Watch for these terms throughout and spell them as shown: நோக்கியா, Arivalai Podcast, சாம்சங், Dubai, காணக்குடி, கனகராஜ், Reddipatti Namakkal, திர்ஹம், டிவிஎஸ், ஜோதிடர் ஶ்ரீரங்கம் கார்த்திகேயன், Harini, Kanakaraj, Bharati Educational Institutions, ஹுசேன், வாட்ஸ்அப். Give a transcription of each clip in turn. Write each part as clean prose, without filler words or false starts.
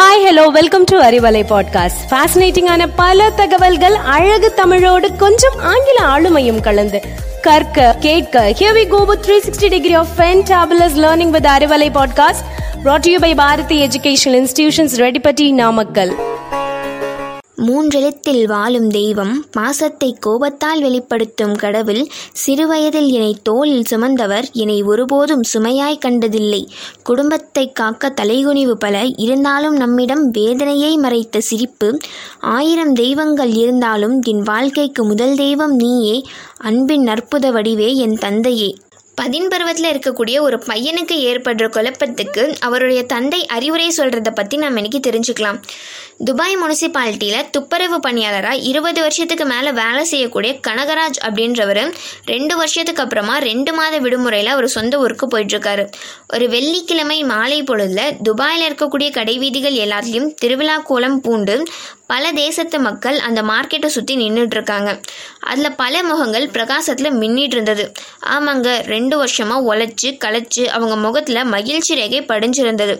Hi hello, welcome to Arivalai podcast. ஃபேசினேட்டிங்கான பல தகவல்கள் அழகு தமிழோடு கொஞ்சம் ஆங்கில ஆளுமையும் கலந்து கற்க கேட்க here we go with 360 degree of fantabulous learning with Arivalai Podcast brought to you by Bharati Educational Institutions, Reddipatti Namakkal. மூன்றெழுத்தில் வாழும் தெய்வம், பாசத்தை கோபத்தால் வெளிப்படுத்தும் கடவுள், சிறுவயதில் என்னை தோளில் சுமந்தவர், என்னை ஒருபோதும் சுமையாய் கண்டதில்லை, குடும்பத்தை காக்க தலைகுனிவு பல, இருந்தாலும் நம்மிடம் வேதனையை மறைத்த சிரிப்பு, ஆயிரம் தெய்வங்கள் இருந்தாலும் என் வாழ்க்கைக்கு முதல் தெய்வம் நீயே, அன்பின் அற்புத வடிவே என் தந்தையே. பதின்பருவத்தில் இருக்கக்கூடிய ஒரு பையனுக்கு ஏற்படுற குழப்பத்துக்கு அவருடைய தந்தை அறிவுரை சொல்கிறத பற்றி நாம் இன்னைக்கு தெரிஞ்சுக்கலாம். துபாய் முனிசிபாலிட்டியில் துப்புரவு பணியாளராக 20 வருஷத்துக்கு மேலே வேலை செய்யக்கூடிய கனகராஜ் அப்படின்றவர் 2 வருஷத்துக்கு அப்புறமா 2 மாத விடுமுறையில் அவர் சொந்த ஊருக்கு போயிட்டுருக்காரு. ஒரு வெள்ளிக்கிழமை மாலை பொழுதில் துபாயில் இருக்கக்கூடிய கடைவீதிகள் எல்லாத்துலேயும் திருவிழா கோலம் பூண்டு பல தேசத்து மக்கள் அந்த மார்க்கெட்டை சுற்றி நின்றுட்டுருக்காங்க. அதில் பல முகங்கள் பிரகாசத்தில் மின்னிட்டு இருந்தது. ஆமாங்க, 2 வருஷமாக உழைச்சி களைச்சி அவங்க முகத்தில் மகிழ்ச்சி ரேகை படிஞ்சிருந்தது.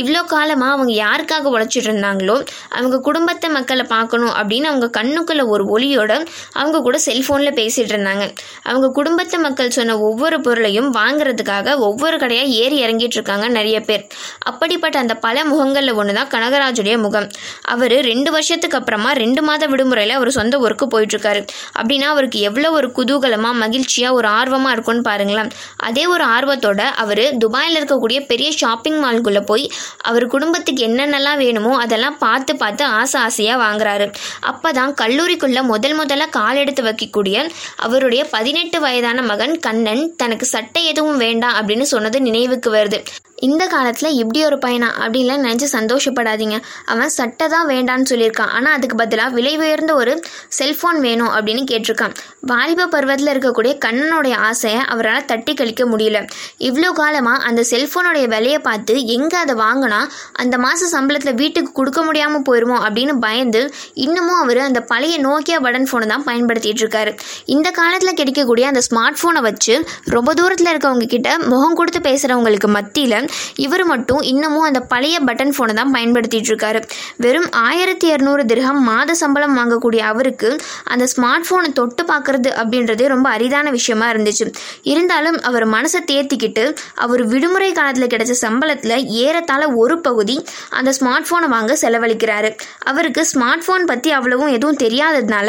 இவ்வளோ காலமாக அவங்க யாருக்காக உழைச்சிட்டு இருந்தாங்களோ அவங்க குடும்பத்தை மக்களை பார்க்கணும் அப்படின்னு அவங்க கண்ணுக்குள்ள ஒரு ஒளியோட அவங்க கூட செல்ஃபோனில் பேசிகிட்டு இருந்தாங்க. அவங்க குடும்பத்தை மக்கள் சொன்ன ஒவ்வொரு பொருளையும் வாங்குறதுக்காக ஒவ்வொரு கடையாக ஏறி இறங்கிட்டு இருக்காங்க நிறைய பேர். அப்படிப்பட்ட அந்த பல முகங்களில் ஒன்று தான் கனகராஜுடைய முகம். அவர் 2 வருஷத்துக்கு அப்புறமா 2 மாத விடுமுறையில் அவர் சொந்த ஊருக்கு போயிட்டுருக்காரு. அப்படின்னா அவருக்கு எவ்வளோ ஒரு குதூகலமாக மகிழ்ச்சியாக ஒரு ஆர்வமாக இருக்குன்னு பாருங்களேன். அதே ஒரு ஆர்வத்தோடு அவர் துபாயில் இருக்கக்கூடிய பெரிய ஷாப்பிங் மால்குள்ளே போய் அவர் குடும்பத்துக்கு என்னென்னலாம் வேணுமோ அதெல்லாம் பார்த்து ஆசையாக வாங்குறாரு. அப்போ தான் கல்லூரிக்குள்ளே முதல்ல கால் எடுத்து வைக்கக்கூடிய அவருடைய 18 வயதான மகன் கண்ணன் தனக்கு சட்டை எதுவும் வேண்டாம் அப்படின்னு சொன்னது நினைவுக்கு வருது. இந்த காலத்தில் இப்படி ஒரு பையனா அப்படின்லாம் நினச்சி சந்தோஷப்படாதீங்க. அவன் சட்டை தான் வேண்டான்னு சொல்லியிருக்கான், ஆனால் அதுக்கு பதிலாக விலை உயர்ந்த ஒரு செல்ஃபோன் வேணும் அப்படின்னு கேட்டிருக்கான். வாலிப பருவத்தில் இருக்கக்கூடிய கண்ணனுடைய ஆசையை அவரால் தட்டி கழிக்க முடியல. இவ்வளோ காலமாக அந்த செல்ஃபோனுடைய விலையை பார்த்து எங்கே அதை வாங்கினா அந்த மாத சம்பளத்தில் வீட்டுக்கு கொடுக்க முடியாமல் போயிடுமோ அப்படின்னு பயந்து இன்னமும் அவர் அந்த பழைய நோக்கியா பட்டன் ஃபோனை தான் பயன்படுத்திகிட்டு இருக்காரு. இந்த காலத்தில் கிடைக்கக்கூடிய அந்த ஸ்மார்ட் ஃபோனை வச்சு ரொம்ப தூரத்தில் இருக்கவங்க கிட்ட முகம் கொடுத்து பேசுகிறவங்களுக்கு மத்தியில் இவர் மட்டும் இன்னமும் அந்த பழைய பட்டன் ஃபோனை தான் பயன்படுத்திட்டு இருக்காரு. வெறும் 1200 திர்ஹம் மாத சம்பளம் வாங்கக்கூடிய அவருக்கு அந்த ஸ்மார்ட் ஃபோனை தொட்டு பார்க்கறது அப்படின்றதே ரொம்ப அரிதான விஷயமா இருந்துச்சு. இருந்தாலும் அவர் மனசை தேத்திக்கிட்டு அவர் விடுமுறை காலத்தில் கிடைச்ச சம்பளத்தில் ஏறத்தாழ ஒரு பகுதி அந்த ஸ்மார்ட் ஃபோனை வாங்க செலவழிக்கிறாரு. அவருக்கு ஸ்மார்ட் ஃபோன் பற்றி அவ்வளவும் எதுவும் தெரியாததுனால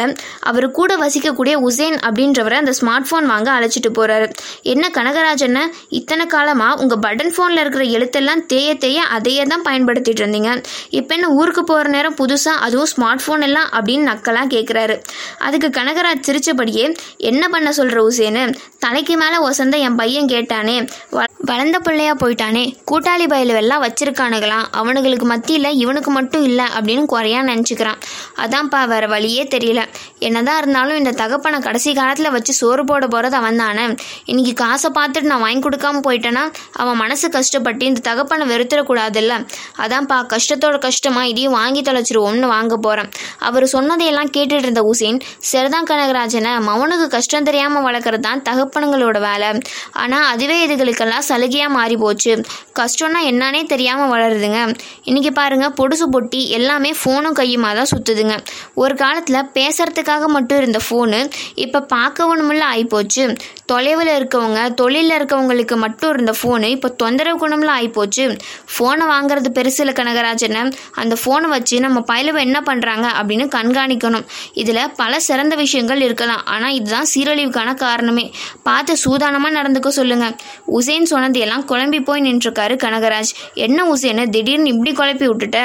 அவர் கூட வசிக்கக்கூடிய ஹுசேன் அப்படின்றவரை அந்த ஸ்மார்ட் ஃபோன் வாங்க அழைச்சிட்டு போறாரு. என்ன கனகராஜன், இத்தனை காலமாக உங்கள் பட்டன் ஃபோனில் இருக்கிற எழுத்தெல்லாம் தேய அதையே தான் பயன்படுத்திட்டு இருந்தீங்க, இப்போ என்ன ஊருக்கு போகிற நேரம் புதுசாக அதுவும் ஸ்மார்ட் ஃபோன் எல்லாம் அப்படின்னு நக்கெல்லாம் கேட்குறாரு. அதுக்கு கனகராஜ் சிரிச்சபடியே, என்ன பண்ண சொல்கிற ஹுசேனு, தலைக்கு மேலே ஒசந்த என் பையன் கேட்டானே, வளர்ந்த பிள்ளையா போயிட்டானே, கூட்டாளி பயலுவெல்லாம் வச்சிருக்கானுங்களாம், அவனுங்களுக்கு மத்தியில் இவனுக்கு மட்டும் இல்லை அப்படின்னு குறையா நினச்சிக்கிறான், அதான்ப்பா வேறு வழியே தெரியல, என்னதான் இருந்தாலும் இந்த தகப்பனை கடைசி காலத்தில் வச்சு சோறு போட போகிறது அவன் தானே, இன்னைக்கு காசை பார்த்துட்டு நான் வாங்கி கொடுக்காம போயிட்டேன்னா அவன் மனசு கஷ்டப்பட்டு இந்த தகப்பனை வெறுத்துடக்கூடாதுல்ல, அதான்ப்பா கஷ்டத்தோட கஷ்டமாக இதையும் வாங்கி தொலைச்சிருவோம்னு வாங்க போகிறேன். அவர் சொன்னதையெல்லாம் கேட்டுட்டு இருந்த ஹுசேன், சரிதான் கனகராஜனை, மவனுக்கு கஷ்டம் தெரியாமல் வளர்க்குறது தான் தகப்பனுங்களோட வேலை, ஆனால் அதுவே இதுகளுக்கெல்லாம் சலுகையாக மாறி போச்சு, கஷ்டம்னா என்னானே தெரியாமல் வளருதுங்க, இன்றைக்கி பாருங்கள் பொடுசு பொட்டி எல்லாமே ஃபோனும் கையுமாக தான் சுற்றுதுங்க, ஒரு காலத்தில் பேசுகிறதுக்காக மட்டும் இருந்த ஃபோனு இப்போ பார்க்கவணுமில்ல ஆகிப்போச்சு, தொலைவில் இருக்கவங்க தொழிலில் இருக்கவங்களுக்கு மட்டும் இருந்த ஃபோனு இப்போ தொந்தரவு குணமில்ல ஆகிப்போச்சு, ஃபோனை வாங்கிறது பெருசில் கனகராஜனை, அந்த ஃபோனை வச்சு நம்ம பயிலவை என்ன பண்ணுறாங்க அப்படின்னு கண்காணிக்கணும். இதில் பல சிறந்த விஷயங்கள் இருக்கலாம், ஆனால் இதுதான் சீரழிவுக்கான காரணமே, பார்த்து சூதானமாக நடந்துக்க சொல்லுங்கள். ஹுசேன் சொன்னதையெல்லாம் குழம்பி போய் நின்றுருக்காரு கனகராஜ். என்ன ஹுசேனை திடீர்னு இப்படி குழப்பி விட்டுட்ட,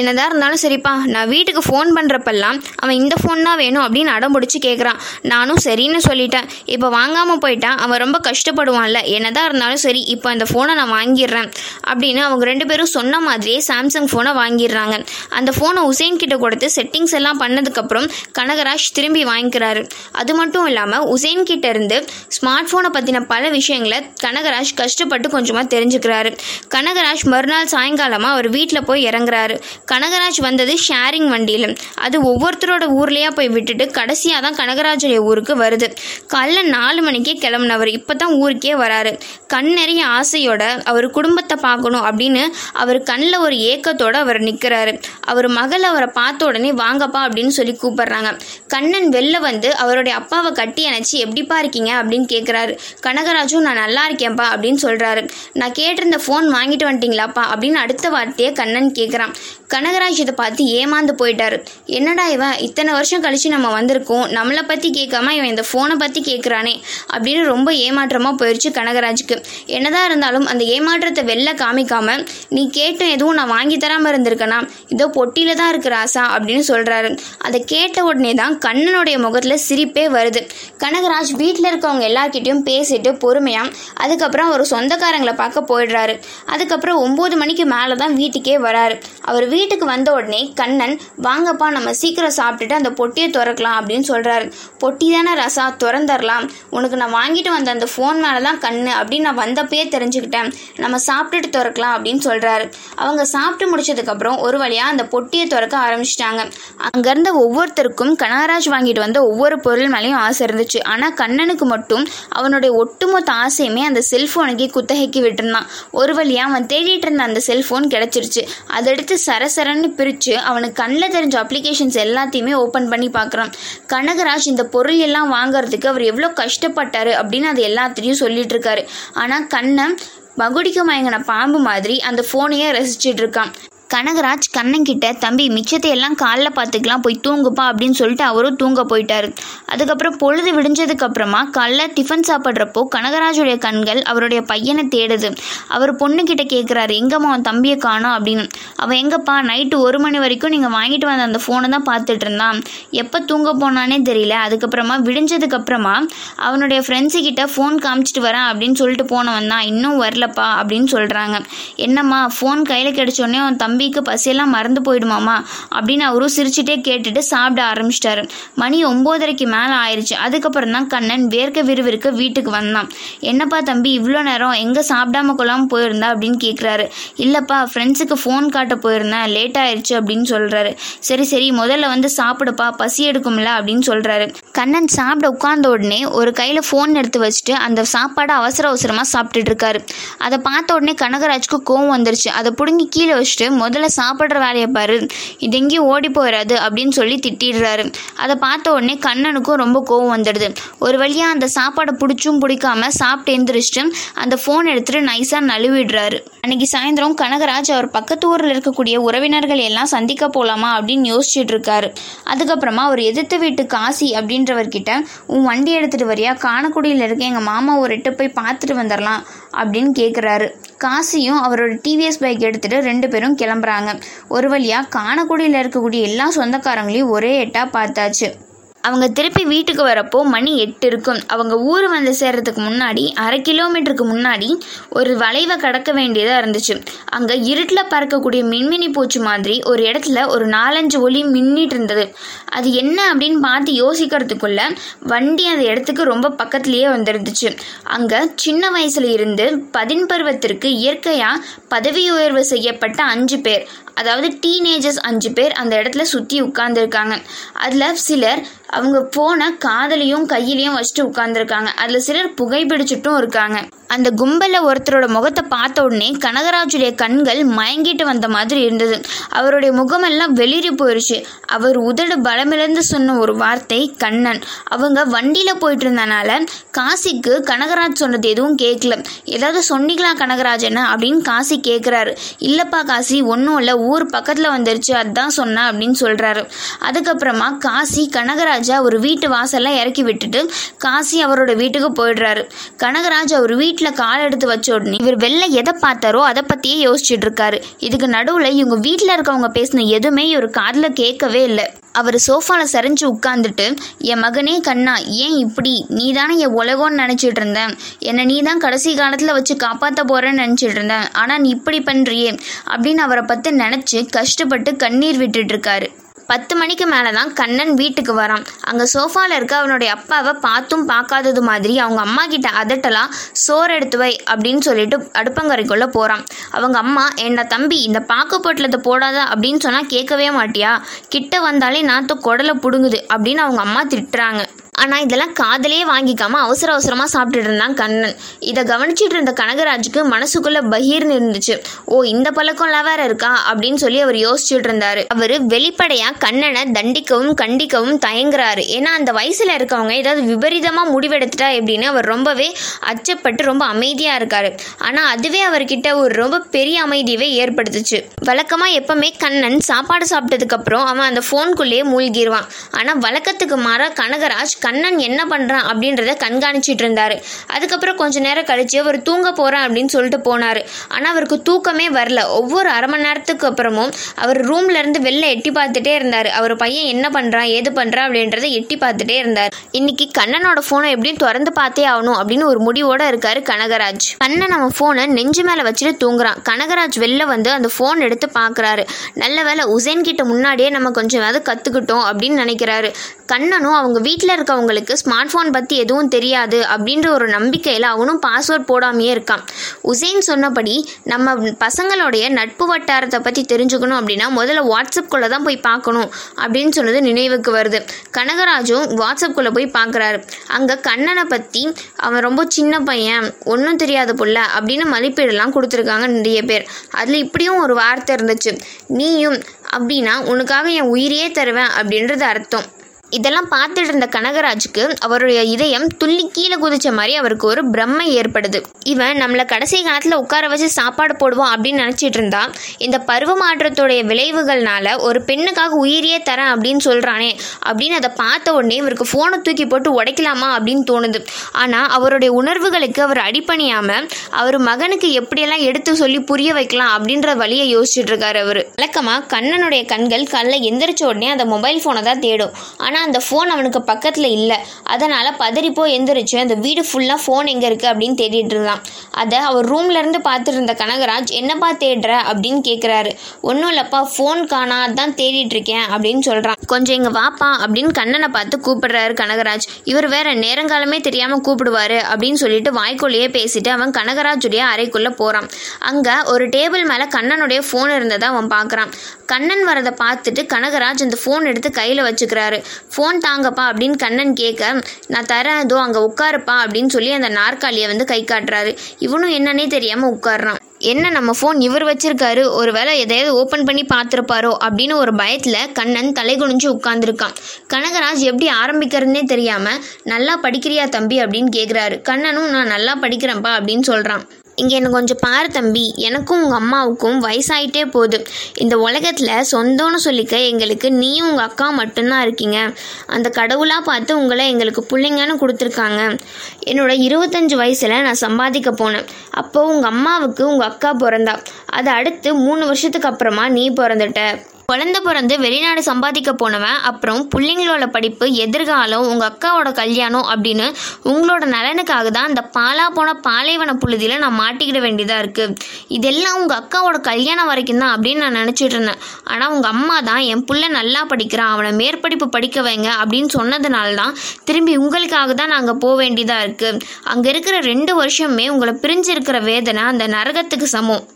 என்னதான் இருந்தாலும் சரிப்பா, நான் வீட்டுக்கு ஃபோன் பண்ணுறப்பெல்லாம் அவன் இந்த ஃபோன் தான் வேணும் அப்படின்னு அடம் பிடிச்சி கேட்குறான், நானும் சரின்னு சொல்லிட்டேன், இப்போ வாங்காமல் போயிட்டான் அவன் ரொம்ப கஷ்டப்படுவான்ல, என்னதான் இருந்தாலும் சரி இப்போ அந்த ஃபோனை நான் வாங்கிடுறேன் அப்படின்னு அவங்க 2 பேரும் சொன்ன மாதிரியே சாம்சங் ஃபோனை வாங்கிடுறாங்க. அந்த ஃபோனை ஹுசேன் கிட்ட கொடுத்து செட்டிங்ஸ் எல்லாம் பண்ணதுக்கப்புறம் கனகராஜ் திரும்பி வாங்கிக்கிறாரு. அது மட்டும் இல்லாமல் ஹுசேன் கிட்ட இருந்து ஸ்மார்ட் ஃபோனை பற்றின பல விஷயங்களை கனகராஜ் கஷ்டப்பட்டு கொஞ்சமாக தெரிஞ்சுக்கிறாரு. கனகராஜ் மறுநாள் சாயங்காலமாக அவர் வீட்டில் போய் இறங்குறாரு. கனகராஜ் வந்தது ஷேரிங் வண்டியில். அது ஒவ்வொருத்தரோட ஊர்லேயே போய் விட்டுட்டு கடைசியாக தான் கனகராஜுடைய ஊருக்கு வருது. காலைல 4 மணிக்கே கிளம்புனவர் இப்போ தான் ஊருக்கே வராரு. கண் நிறைய ஆசையோட அவர் குடும்பத்தை பார்க்கணும் அப்படின்னு அவர் கண்ணில் ஒரு ஏக்கத்தோடு அவர் நிற்கிறாரு. அவர் மகள் அவரை பார்த்த உடனே வாங்கப்பா அப்படின்னு சொல்லி கூப்பிட்றாங்க. கண்ணன் வெளில வந்து அவருடைய அப்பாவை கட்டி அணைச்சி எப்படிப்பா இருக்கீங்க அப்படின்னு கேட்குறாரு. கனகராஜும் நான் நல்லா இருக்கேன்ப்பா அப்படின்னு சொல்கிறாரு. நான் கேட்டிருந்த ஃபோன் வாங்கிட்டு வந்துட்டீங்களாப்பா அப்படின்னு அடுத்த வார்த்தையை கண்ணன் கேட்குறான். கனகராஜ் இதை பார்த்து ஏமாந்து போயிட்டாரு. என்னடா இவன் இத்தனை வருஷம் கழித்து நம்ம வந்திருக்கோம், நம்மளை பற்றி கேட்காம இவன் இந்த ஃபோனை பற்றி கேட்குறானே அப்படின்னு ரொம்ப ஏமாற்றமாக போயிடுச்சு கனகராஜுக்கு. என்னதான் இருந்தாலும் அந்த ஏமாற்றத்தை வெளில காமிக்காமல் நீ கேட்டு எதுவும் நான் வாங்கி தராமல் இருந்திருக்கேனா, இதோ பொட்டியில் தான் இருக்கிற ஆசா அப்படின்னு சொல்கிறாரு. அதை கேட்ட உடனே தான் கண்ணனுடைய முகத்தில் சிரிப்பே வருது. கனகராஜ் வீட்டில் இருக்கவங்க எல்லார்கிட்டையும் பேசிட்டு பொறுமையாக அதுக்கப்புறம் ஒரு சொந்தக்காரங்களை பார்க்க போயிடுறாரு. அதுக்கப்புறம் 9 மணிக்கு மேலே தான் வீட்டுக்கே வராரு. அவர் வீட்டுக்கு வந்த உடனே கண்ணன் வாங்கப்பா நம்ம சீக்கிரம் சாப்பிட்டுட்டு அந்த பொட்டியை திறக்கலாம் அப்படின்னு சொல்கிறாரு. பொட்டி தானே ரசா, திறந்துடலாம், உனக்கு நான் வாங்கிட்டு வந்த அந்த ஃபோன் மேலே தான் கண்ணு அப்படின்னு நான் வந்தப்பே தெரிஞ்சுக்கிட்டேன், நம்ம சாப்பிட்டுட்டு திறக்கலாம் அப்படின்னு சொல்கிறாரு. அவங்க சாப்பிட்டு முடிச்சதுக்கப்புறம் ஒரு வழியாக அந்த பொட்டியை திறக்க ஆரம்பிச்சிட்டாங்க. அங்கேருந்த ஒவ்வொருத்தருக்கும் கனகராஜ் வாங்கிட்டு வந்த ஒவ்வொரு பொருள் மேலேயும் ஆசை இருந்துச்சு. ஆனால் கண்ணனுக்கு மட்டும் அவனுடைய ஒட்டுமொத்த ஆசையுமே அந்த செல்ஃபோனுக்கு குத்தகைக்கு விட்டுருந்தான். ஒரு வழியாக அவன் தேடிட்டு இருந்த அந்த செல்ஃபோன் கிடச்சிருச்சு. அதெடுத்து சரசரன்னு பிரித்து அவனுக்கு கண்ணில் தெரிஞ்ச அப்ளிகேஷன்ஸ் எல்லாத்தையுமே ஓப்பன் பண்ணி பார்க்குறான். கனகராஜ் இந்த பொருள் எல்லாம் வாங்கிறதுக்கு அவர் எவ்வளோ கஷ்டப்பட்டார் அப்படின்னு அது எல்லாத்தையும் சொல்லிட்டு இருக்காரு. ஆனால் கண்ணன் மகுடிக்கு மயங்கின பாம்பு மாதிரி அந்த ஃபோனையே ரசிச்சுட்டு இருக்கான். கனகராஜ் கண்ணன்கிட்ட தம்பி மிச்சத்தை எல்லாம் காலைல பார்த்துக்கலாம், போய் தூங்குப்பா அப்படின்னு சொல்லிட்டு அவரும் தூங்க போயிட்டார். அதுக்கப்புறம் பொழுது விடிஞ்சதுக்கப்புறமா காலைல டிஃபன் சாப்பிட்றப்போ கனகராஜுடைய கண்கள் அவருடைய பையனை தேடுது. அவர் பொண்ணுக்கிட்ட கேட்குறாரு, எங்கம்மா அவன் தம்பியை காணோம் அப்படின்னு. அவன் எங்கப்பா நைட்டு 1 மணி வரைக்கும் நீங்கள் வாங்கிட்டு வந்த அந்த ஃபோனை தான் பார்த்துட்டு இருந்தான், எப்போ தூங்க போனானே தெரியல. அதுக்கப்புறமா விடிஞ்சதுக்கப்புறமா அவனுடைய ஃப்ரெண்ட்ஸுக்கிட்ட ஃபோன் காமிச்சிட்டு வரேன் அப்படின்னு சொல்லிட்டு போனவன் தான் இன்னும் வரலப்பா அப்படின்னு சொல்கிறாங்க. என்னம்மா ஃபோன் கையில் கிடைச்சோடனே அவன் தம்பி பசியெல்லாம் மறந்து போயிடுமாமா அப்படின்னு அவரும் சிரிச்சுட்டே கேட்டுட்டு சாப்பிட ஆரம்பிச்சிட்டாரு. மணி 9:30க்கு மேலே ஆயிடுச்சு. அதுக்கப்புறம் தான் கண்ணன் வேர்க்க விறுவிறுக்க வீட்டுக்கு வந்தான். என்னப்பா தம்பி இவ்வளோ நேரம், எங்கே சாப்பிடாம கொள்ளாமல் போயிருந்தா அப்படின்னு கேட்குறாரு. இல்லைப்பா ஃப்ரெண்ட்ஸுக்கு ஃபோன் காட்ட போயிருந்தேன், லேட் ஆயிடுச்சு அப்படின்னு சொல்கிறாரு. சரி சரி முதல்ல வந்து சாப்பிடுப்பா, பசி எடுக்கும்ல அப்படின்னு சொல்கிறாரு. கண்ணன் சாப்பிட உட்கார்ந்த உடனே ஒரு கையில் ஃபோன் எடுத்து வச்சுட்டு அந்த சாப்பாடை அவசர அவசரமாக சாப்பிட்டுட்டு இருக்காரு. அதை பார்த்த உடனே கனகராஜுக்கு கோவம் வந்துருச்சு. அதை பிடுங்கி கீழே வச்சுட்டு முதல்ல சாப்பிட்ற வேலையை பாரு, இது எங்கேயும் ஓடி போயிடாது அப்படின்னு சொல்லி திட்டிடுறாரு. அதை பார்த்த உடனே கண்ணனுக்கும் ரொம்ப கோவம் வந்துடுது. ஒரு வழியாக அந்த சாப்பாடை பிடிச்சும் பிடிக்காம சாப்பிட்டு எழுந்திரிச்சிட்டு அந்த ஃபோன் எடுத்துகிட்டு நைஸாக நழுவிடுறாரு. அன்னைக்கு சாயந்தரம் கனகராஜ் அவர் பக்கத்து ஊரில் இருக்கக்கூடிய உறவினர்கள் எல்லாம் சந்திக்க போகலாமா அப்படின்னு யோசிச்சுட்டு இருக்காரு. அதுக்கப்புறமா அவர் எதிர்த்த வீட்டு காசி அப்படின்றவர்கிட்ட உன் வண்டி எடுத்துகிட்டு வரியா, காணக்குடியில் இருக்க எங்கள் மாமா ஒரு எட்டு போய் பார்த்துட்டு வந்துடலாம் அப்படின்னு கேட்குறாரு. காசியும் அவரோட டிவிஎஸ் பைக் எடுத்துகிட்டு 2 பேரும் கிளம்புறாங்க. ஒரு வழியாக காணக்குடியில் இருக்கக்கூடிய எல்லா சொந்தக்காரங்களையும் ஒரே எட்டாக பார்த்தாச்சு. அவங்க திருப்பி வீட்டுக்கு வரப்போ மணி 8 இருக்கும். அவங்க ஊர் வந்து சேர்கிறதுக்கு முன்னாடி 1/2 கிலோமீட்டருக்கு முன்னாடி ஒரு வளைவை கடக்க வேண்டியதாக இருந்துச்சு. அங்கே இருட்டில் பறக்கக்கூடிய மின்மினி பூச்சி மாதிரி ஒரு இடத்துல ஒரு 4-5 ஒளி மின்னிட்டு இருந்தது. அது என்ன அப்படின்னு பார்த்து யோசிக்கிறதுக்குள்ள வண்டி அந்த இடத்துக்கு ரொம்ப பக்கத்துலேயே வந்துருந்துச்சு. அங்கே சின்ன வயசுல இருந்து பதின்பருவத்திற்கு இயற்கையாக பதவி உயர்வு செய்யப்பட்ட 5 பேர், அதாவது டீனேஜர்ஸ் 5 பேர் அந்த இடத்துல சுற்றி உட்கார்ந்துருக்காங்க. அதில் சிலர் அவங்க ஃபோனை காதலையும் கையிலையும் வச்சுட்டு உட்கார்ந்துருக்காங்க. அதில் சிலர் புகைப்பிடிச்சிட்டும் இருக்காங்க. அந்த கும்பலில் ஒருத்தரோட முகத்தை பார்த்த உடனே கனகராஜுடைய கண்கள் மயங்கிட்டு வந்த மாதிரி இருந்தது. அவருடைய முகமெல்லாம் வெளிரி போயிடுச்சு. அவர் உதடு பலமிழந்து சொன்ன ஒரு வார்த்தை கண்ணன். அவங்க வண்டியில் போயிட்டு இருந்தனால காசிக்கு கனகராஜ் சொன்னது எதுவும் கேட்கல. ஏதாவது சொன்னீங்களா கனகராஜனை அப்படின்னு காசி கேட்குறாரு. இல்லைப்பா காசி, ஒன்றும் இல்லை, ஊர் பக்கத்தில் வந்துருச்சு அதுதான் சொன்னேன் அப்படின்னு சொல்கிறாரு. அதுக்கப்புறமா காசி கனகராஜை ஒரு வீட்டு வாசல்லாம் இறக்கி விட்டுட்டு காசி அவரோட வீட்டுக்கு போயிடுறாரு. கனகராஜ் அவர் வீட்டில் கால் எடுத்து வச்ச உடனே இவர் வெளில எதை பார்த்தாரோ அதை பற்றியே யோசிச்சுட்டு இருக்காரு. இதுக்கு நடுவில் இவங்க வீட்டில் இருக்கவங்க பேசின எதுவுமே இவர் காதில் கேட்கவே இல்லை. அவர் சோஃபாவில் சரிஞ்சு உட்காந்துட்டு, என் மகனே கண்ணா, ஏன் இப்படி, நீ தானே என் உலகம்னு நினச்சிட்டு இருந்தேன், என்னை நீ தான் கடைசி காலத்தில் வச்சு காப்பாற்ற போகிறேன்னு நினச்சிட்டு இருந்தேன், ஆனால் நீ இப்படி பண்ணுறியே அப்படின்னு அவரை பற்றி நினச்சி கஷ்டப்பட்டு கண்ணீர் விட்டுட்டு இருக்காரு. 10 மணிக்கு மேலே தான் கண்ணன் வீட்டுக்கு வரான். அங்கே சோஃபாவில் இருக்க அவனுடைய அப்பாவை பார்த்தும் பார்க்காதது மாதிரி அவங்க அம்மா கிட்ட அதட்டலாம், சோறு எடுத்து வை அப்படின்னு சொல்லிட்டு அடுப்பங்கரைக்குள்ளே போகிறான். அவங்க அம்மா, என்னடா தம்பி இந்த பாக்கு பொட்டலத்தை போடாத அப்படின்னு சொன்னால் கேட்கவே மாட்டியா, கிட்ட வந்தாலே நாத்த குடலை பிடுங்குது அப்படின்னு அவங்க அம்மா திட்டுறாங்க. ஆனால் இதெல்லாம் காதலே வாங்கிக்காமல் அவசர அவசரமாக சாப்பிட்டுட்டு இருந்தான் கண்ணன். இதை கவனிச்சிட்டு இருந்த கனகராஜுக்கு மனசுக்குள்ளே பகீர்னு இருந்துச்சு. ஓ, இந்த பழக்கம்லாம் வேற இருக்கா அப்படின்னு சொல்லி அவர் யோசிச்சுட்டு இருந்தார். அவர் வெளிப்படையாக கண்ணனை தண்டிக்கவும் கண்டிக்கவும் தயங்குறாரு. ஏன்னா அந்த வயசில் இருக்கவங்க ஏதாவது விபரீதமாக முடிவெடுத்துட்டா எப்படின்னு அவர் ரொம்பவே அச்சப்பட்டு ரொம்ப அமைதியாக இருக்கார். ஆனால் அதுவே அவர்கிட்ட ஒரு ரொம்ப பெரிய அமைதியவே ஏற்படுத்துச்சு. வழக்கமாக எப்போவுமே கண்ணன் சாப்பாடு சாப்பிட்டதுக்கப்புறம் அவன் அந்த ஃபோனுக்குள்ளேயே மூழ்கிடுவான். ஆனால் வழக்கத்துக்கு மாறாக கனகராஜ் கண்ணன் என்ன பண்ணுறான் அப்படின்றத கண்காணிச்சிட்டு இருந்தார். அதுக்கப்புறம் கொஞ்சம் நேரம் கழித்து அவர் தூங்க போகிறான் அப்படின்னு சொல்லிட்டு போனார். ஆனால் அவருக்கு தூக்கமே வரல. ஒவ்வொரு அரை மணி நேரத்துக்கு அப்புறமும் அவர் ரூம்லேருந்து வெளில எட்டி பார்த்துட்டே இருந்தார். அவர் பையன் என்ன பண்ணுறான் ஏது பண்ணுறான் அப்படின்றத எட்டி பார்த்துட்டே இருந்தார். இன்றைக்கி கண்ணனோட ஃபோனை எப்படியும் திறந்து பார்த்தே ஆகணும் அப்படின்னு ஒரு முடிவோடு இருக்கார் கனகராஜ். கண்ணன் நம்ம ஃபோனை நெஞ்சு மேலே வச்சுட்டு தூங்குறான். கனகராஜ் வெளில வந்து அந்த ஃபோன் எடுத்து பார்க்குறாரு. நல்ல வேலை ஹுசேன் கிட்ட முன்னாடியே நம்ம கொஞ்சம் அதை கற்றுக்கிட்டோம் அப்படின்னு நினைக்கிறாரு. கண்ணனும் அவங்க வீட்டில் இருக்க அவங்களுக்கு ஸ்மார்ட் ஃபோன் பற்றி எதுவும் தெரியாது அப்படின்ற ஒரு நம்பிக்கையில் அவனும் பாஸ்வேர்ட் போடாமையே இருக்கான். ஹுசேன் சொன்னபடி நம்ம பசங்களுடைய நட்பு வட்டாரத்தை பற்றி தெரிஞ்சுக்கணும் அப்படின்னா முதல்ல வாட்ஸ்அப்குள்ளே தான் போய் பார்க்கணும் அப்படின்னு சொன்னது நினைவுக்கு வருது. கனகராஜும் வாட்ஸ்அப்குள்ளே போய் பார்க்குறாரு. அங்கே கண்ணனை பற்றி அவன் ரொம்ப சின்ன பையன், ஒன்றும் தெரியாத புள்ள அப்படின்னு மதிப்பீடெல்லாம் கொடுத்துருக்காங்க நிறைய பேர். அதில் இப்படியும் ஒரு வார்த்தை இருந்துச்சு, நீயும் அப்படின்னா உனக்காக என் உயிரையே தருவேன் அப்படின்றது அர்த்தம். இதெல்லாம் பார்த்துட்டு இருந்த கனகராஜுக்கு அவருடைய இதயம் துள்ளி கீழே குதிச்ச மாதிரி அவருக்கு ஒரு பிரம்மை ஏற்படுது. இவன் நம்மளை கடைசி காலத்தில் உட்கார வச்சு சாப்பாடு போடுவான் அப்படின்னு நினச்சிட்டு இருந்தான். இந்த பருவ மாற்றத்துடைய விளைவுகள்னால ஒரு பெண்ணுக்காக உயிரியே தரேன் அப்படின்னு சொல்கிறானே அப்படின்னு அதை பார்த்த உடனே இவருக்கு ஃபோனை தூக்கி போட்டு உடைக்கலாமா அப்படின்னு தோணுது. ஆனால் அவருடைய உணர்வுகளுக்கு அவர் அடிப்பணியாமல் அவர் மகனுக்கு எப்படியெல்லாம் எடுத்து சொல்லி புரிய வைக்கலாம் அப்படின்ற வழியை யோசிச்சுட்டு இருக்காரு அவர். வழக்கமாக கண்ணனுடைய கண்கள் காலைல எந்திரிச்ச உடனே அந்த மொபைல் ஃபோனை தான் தேடும். அந்த ஃபோன் அவனுக்கு பக்கத்தில் இல்லை. அதனால் பதறிப்போ எந்திரிச்சு அந்த வீடு ஃபுல்லாக ஃபோன் எங்கே இருக்குது அப்படின்னு தேடிட்டு இருந்தான். அதை அவர் ரூம்லேருந்து பார்த்துட்டு இருந்த கனகராஜ், என்னப்பா தேடுற அப்படின்னு கேட்குறாரு. ஒன்றும் இல்லைப்பா, ஃபோன் காணாதான் தேடிட்டு இருக்கேன் அப்படின்னு சொல்கிறான். கொஞ்சம் இங்கே வாப்பா அப்படின்னு கண்ணனை பார்த்து கூப்பிடுறாரு கனகராஜ். இவர் வேற நேரங்காலமே தெரியாமல் கூப்பிடுவார் அப்படின்னு சொல்லிட்டு வாய்க்குள்ளேயே பேசிட்டு அவன் கனகராஜுடைய அறைக்குள்ளே போகிறான். அங்கே ஒரு டேபிள் மேலே கண்ணனுடைய ஃபோன் இருந்ததை அவன் பார்க்குறான். கண்ணன் வரதை பார்த்துட்டு கனகராஜ் அந்த ஃபோன் எடுத்து கையில் வச்சுக்கிறாரு. ஃபோன் தாங்கப்பா அப்படின்னு கண்ணன் கேட்க, நான் தரேன் ஏதோ அங்கே உட்காருப்பா அப்படின்னு சொல்லி அந்த நாற்காலியை வந்து கை காட்டுறாரு. இவனும் என்னன்னே தெரியாமல் உட்கார்றான். என்ன நம்ம ஃபோன் இவர் வச்சிருக்காரு, ஒரு வேளை எதையாவது ஓப்பன் பண்ணி பார்த்துருப்பாரோ அப்படின்னு ஒரு பயத்தில் கண்ணன் தலை குனிஞ்சு உட்காந்துருக்கான். கனகராஜ் எப்படி ஆரம்பிக்கிறதுனே தெரியாமல், நல்லா படிக்கிறியா தம்பி அப்படின்னு கேட்குறாரு. கண்ணனும் நான் நல்லா படிக்கிறேன்ப்பா அப்படின்னு சொல்கிறான். இங்கே எனக்கு கொஞ்சம் பாரு தம்பி, எனக்கும் உங்கள் அம்மாவுக்கும் வயசாகிட்டே போகுது. இந்த உலகத்தில் சொந்தம்னு சொல்லிக்க எங்களுக்கு நீயும் உங்கள் அக்கா மட்டும்தான் இருக்கீங்க. அந்த கடவுளாக பார்த்து உங்களை எங்களுக்கு பிள்ளைங்கன்னு கொடுத்துருக்காங்க. என்னோட 25 வயசில் நான் சம்பாதிக்க போனேன். அப்போது உங்கள் அம்மாவுக்கு உங்கள் அக்கா பிறந்தா. அது அடுத்து 3 வருஷத்துக்கு அப்புறமா நீ பிறந்துட்ட. குழந்தை பிறந்து வெளிநாடு சம்பாதிக்க போனவன், அப்புறம் பிள்ளைங்களோட படிப்பு, எதிர்காலம், உங்கள் அக்காவோட கல்யாணம் அப்படின்னு உங்களோட நலனுக்காக தான் அந்த பாலா போன பாலைவன புழுதியில் நான் மாட்டிக்கிட வேண்டியதாக இருக்குது. இதெல்லாம் உங்கள் அக்காவோட கல்யாணம் வரைக்கும் தான் அப்படின்னு நான் நினச்சிட்டு இருந்தேன். ஆனால் உங்கள் அம்மா தான் என் பிள்ளை நல்லா படிக்கிறான், அவனை மேற்படிப்பு படிக்க வைங்க அப்படின்னு சொன்னதுனால தான் திரும்பி உங்களுக்காக தான் நாங்கள் போக வேண்டியதாக இருக்குது. அங்கே இருக்கிற 2 வருஷமே உங்களை பிரிஞ்சிருக்கிற வேதனை அந்த நரகத்துக்கு சமம்.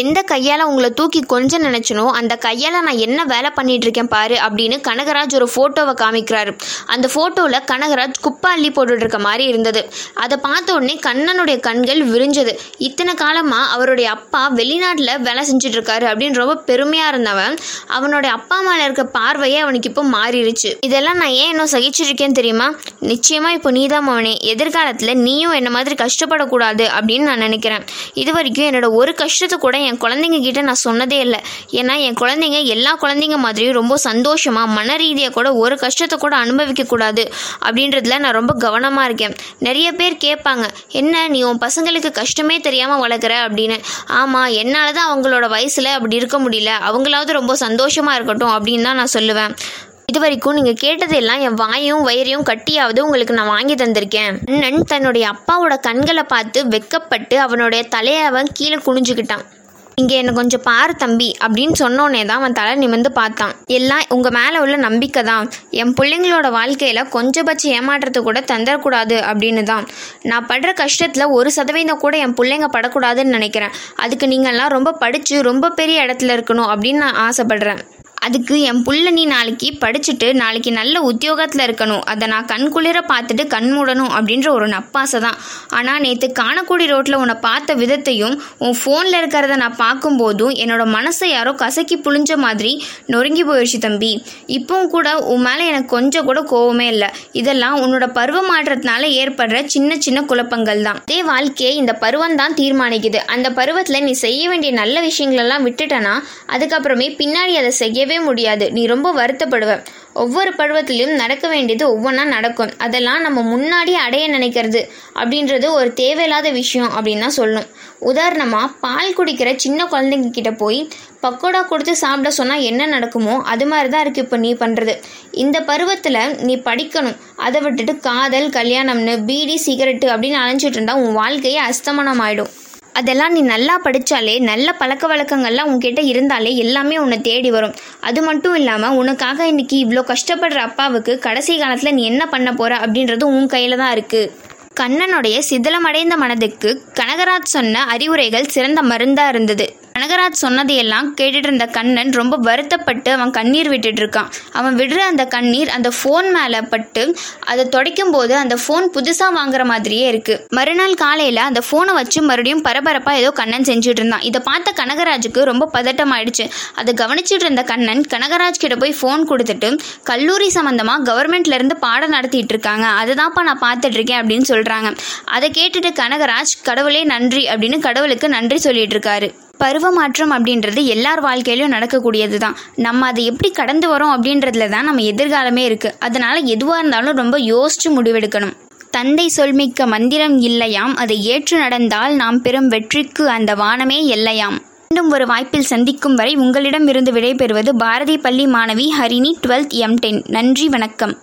எந்த கையால் உங்களை தூக்கி கொஞ்சம் நினச்சினோ அந்த கையால் நான் என்ன வேலை பண்ணிகிட்ருக்கேன் பாரு அப்படின்னு கனகராஜ் ஒரு ஃபோட்டோவை காமிக்கிறாரு. அந்த ஃபோட்டோவில் கனகராஜ் குப்பை அள்ளி போட்டுட்ருக்க மாதிரி இருந்தது. அதை பார்த்த உடனே கண்ணனுடைய கண்கள் விரிஞ்சது. இத்தனை காலமாக அவருடைய அப்பா வெளிநாட்டில் வேலை செஞ்சிட்ருக்காரு அப்படின்னு ரொம்ப பெருமையாக இருந்தவன் அவனுடைய அப்பா மேலே இருக்க பார்வையே அவனுக்கு இப்போ மாறிடுச்சு. இதெல்லாம் நான் ஏன் இன்னும் சகிச்சிருக்கேன்னு தெரியுமா? நிச்சயமாக இப்போ நீ தான் மவனே. எதிர்காலத்தில் நீயும் என்ன மாதிரி கஷ்டப்படக்கூடாது அப்படின்னு நான் நினைக்கிறேன். இது வரைக்கும் என்னோடய ஒரு கஷ்டத்தை கூட என் குழந்தைங்க கிட்ட நான் சொன்னதே இல்லை. ஏன்னா என் குழந்தைங்க எல்லா குழந்தைங்க மாதிரியும் ரொம்ப சந்தோஷமாக மன ரீதியாக கூட ஒரு கஷ்டத்தை கூட அனுபவிக்கக்கூடாது அப்படின்றதுல நான் ரொம்ப கவனமாக இருக்கேன். நிறைய பேர் கேட்பாங்க, என்ன நீ உன் பசங்களுக்கு கஷ்டமே தெரியாமல் வளர்க்குற அப்படின்னு. ஆமாம், என்னால் தான் அவங்களோட வயசில் அப்படி இருக்க முடியல, அவங்களாவது ரொம்ப சந்தோஷமாக இருக்கட்டும் அப்படின்னு தான் நான் சொல்லுவேன். இது வரைக்கும் நீங்கள் கேட்டதெல்லாம் என் வாயும் வயிறையும் கட்டியாவது உங்களுக்கு நான் வாங்கி தந்திருக்கேன். அண்ணன் தன்னுடைய அப்பாவோட கண்களை பார்த்து வெக்கப்பட்டு அவனுடைய தலையை அவன் கீழே குனிஞ்சுக்கிட்டான். இங்கே என்னை கொஞ்சம் பாரு தம்பி அப்படின்னு சொன்னோன்னே தான் அவன் தலை நிமிர்ந்து பார்த்தான். எல்லாம் உங்கள் மேலே உள்ள நம்பிக்கை தான். என் பிள்ளைங்களோட வாழ்க்கையில் கொஞ்சபட்சம் ஏமாற்றத்தை கூட தந்துடக்கூடாது அப்படின்னு தான். நான் படுற கஷ்டத்தில் 1% கூட என் பிள்ளைங்க படக்கூடாதுன்னு நினைக்கிறேன். அதுக்கு நீங்கள்லாம் ரொம்ப படித்து ரொம்ப பெரிய இடத்துல இருக்கணும் அப்படின்னு நான் ஆசைப்பட்றேன். அதுக்கு என் புள்ள நீ நாளைக்கு படிச்சுட்டு நாளைக்கு நல்ல உத்தியோகத்தில் இருக்கணும், அதை நான் கண்குளிர பார்த்துட்டு கண் மூடணும் அப்படின்ற ஒரு நப்பாசை தான். ஆனால் நேற்று காணக்குடி ரோட்டில் உன்னை பார்த்த விதத்தையும் உன் ஃபோனில் இருக்கிறத நான் பார்க்கும்போதும் என்னோட மனசை யாரோ கசக்கி புழிஞ்ச மாதிரி நொறுங்கி போயிடுச்சு தம்பி. இப்போவும் கூட உன் மேலே எனக்கு கொஞ்சம் கூட கோவமே இல்லை. இதெல்லாம் உன்னோட பருவ மாற்றத்தினால ஏற்படுற சின்ன சின்ன குழப்பங்கள் தான். அதே வாழ்க்கையை இந்த பருவம் தான் தீர்மானிக்குது. அந்த பருவத்தில் நீ செய்ய வேண்டிய நல்ல விஷயங்களெல்லாம் விட்டுட்டனா அதுக்கப்புறமே பின்னாடி அதை செய்ய முடியாது. நீ ரொம்ப வருத்தப்படுவ. ஒவ்வொரு பருவத்திலும் நடக்க வேண்டியது ஒவ்வொன்றா நடக்கும். அதெல்லாம் நம்ம முன்னாடி அடைய நினைக்கிறது அப்படின்றது ஒரு தேவையில்லாத விஷயம் அப்படின்னா சொல்லணும். உதாரணமாக பால் குடிக்கிற சின்ன குழந்தைங்க கிட்ட போய் பக்கோடா கொடுத்து சாப்பிட சொன்னால் என்ன நடக்குமோ அது மாதிரி தான் இருக்குது இப்போ நீ பண்ணுறது. இந்த பருவத்தில் நீ படிக்கணும், அதை விட்டுட்டு காதல் கல்யாணம்னு பீடி சிகரெட்டு அப்படின்னு அலைஞ்சிட்டு இருந்தால் உன் வாழ்க்கையே அஸ்தமனம் ஆகிடும். அதெல்லாம் நீ நல்லா படித்தாலே நல்ல பழக்க வழக்கங்கள்லாம் உன்கிட்ட இருந்தாலே எல்லாமே உன்னை தேடி வரும். அது மட்டும் இல்லாமல் உனக்காக இன்றைக்கி இவ்வளோ கஷ்டப்படுற அப்பாவுக்கு கடைசி காலத்தில் நீ என்ன பண்ண போகிற அப்படின்றது உன் கையில் தான் இருக்குது. கண்ணனுடைய சிதிலமடைந்த மனதுக்கு கனகராஜ் சொன்ன அறிவுரைகள் சிறந்த மருந்தாக இருந்தது. கனகராஜ் சொன்னதையெல்லாம் கேட்டுட்டு இருந்த கண்ணன் ரொம்ப வருத்தப்பட்டு அவன் கண்ணீர் விட்டுட்டு இருக்கான். அவன் விடுற அந்த கண்ணீர் அந்த ஃபோன் மேலே பட்டு அதை துடைக்கும் போது அந்த ஃபோன் புதுசாக வாங்குற மாதிரியே இருக்குது. மறுநாள் காலையில் அந்த ஃபோனை வச்சு மறுபடியும் பரபரப்பாக ஏதோ கண்ணன் செஞ்சுட்டு இருந்தான். இதை பார்த்த கனகராஜுக்கு ரொம்ப பதட்டம் ஆயிடுச்சு. அதை கவனிச்சுட்டு இருந்த கண்ணன் கனகராஜ் கிட்ட போய் ஃபோன் கொடுத்துட்டு கல்லூரி சம்மந்தமாக கவர்மெண்ட்லேருந்து பாடம் நடத்திட்டு இருக்காங்க, அதை தான்ப்பா நான் பார்த்துட்ருக்கேன் அப்படின்னு சொல்கிறாங்க. அதை கேட்டுட்டு கனகராஜ் கடவுளே நன்றி அப்படின்னு கடவுளுக்கு நன்றி சொல்லிட்டு இருக்காரு. பருவ மாற்றம் அப்படின்றது எல்லார் வாழ்க்கையிலும் நடக்கக்கூடியது தான். நம்ம அதை எப்படி கடந்து வரோம் அப்படின்றதுல தான் நம்ம எதிர்காலமே இருக்குது. அதனால் எதுவாக இருந்தாலும் ரொம்ப யோசித்து முடிவெடுக்கணும். தந்தை சொல்மிக்க மந்திரம் இல்லையாம், அதை ஏற்று நடந்தால் நாம் பெறும் வெற்றிக்கு அந்த வானமே எல்லையாம். மீண்டும் ஒரு வாய்ப்பில் சந்திக்கும் வரை உங்களிடமிருந்து விடைபெறுவது பாரதி பள்ளி மாணவி ஹரிணி 12th M10. நன்றி, வணக்கம்.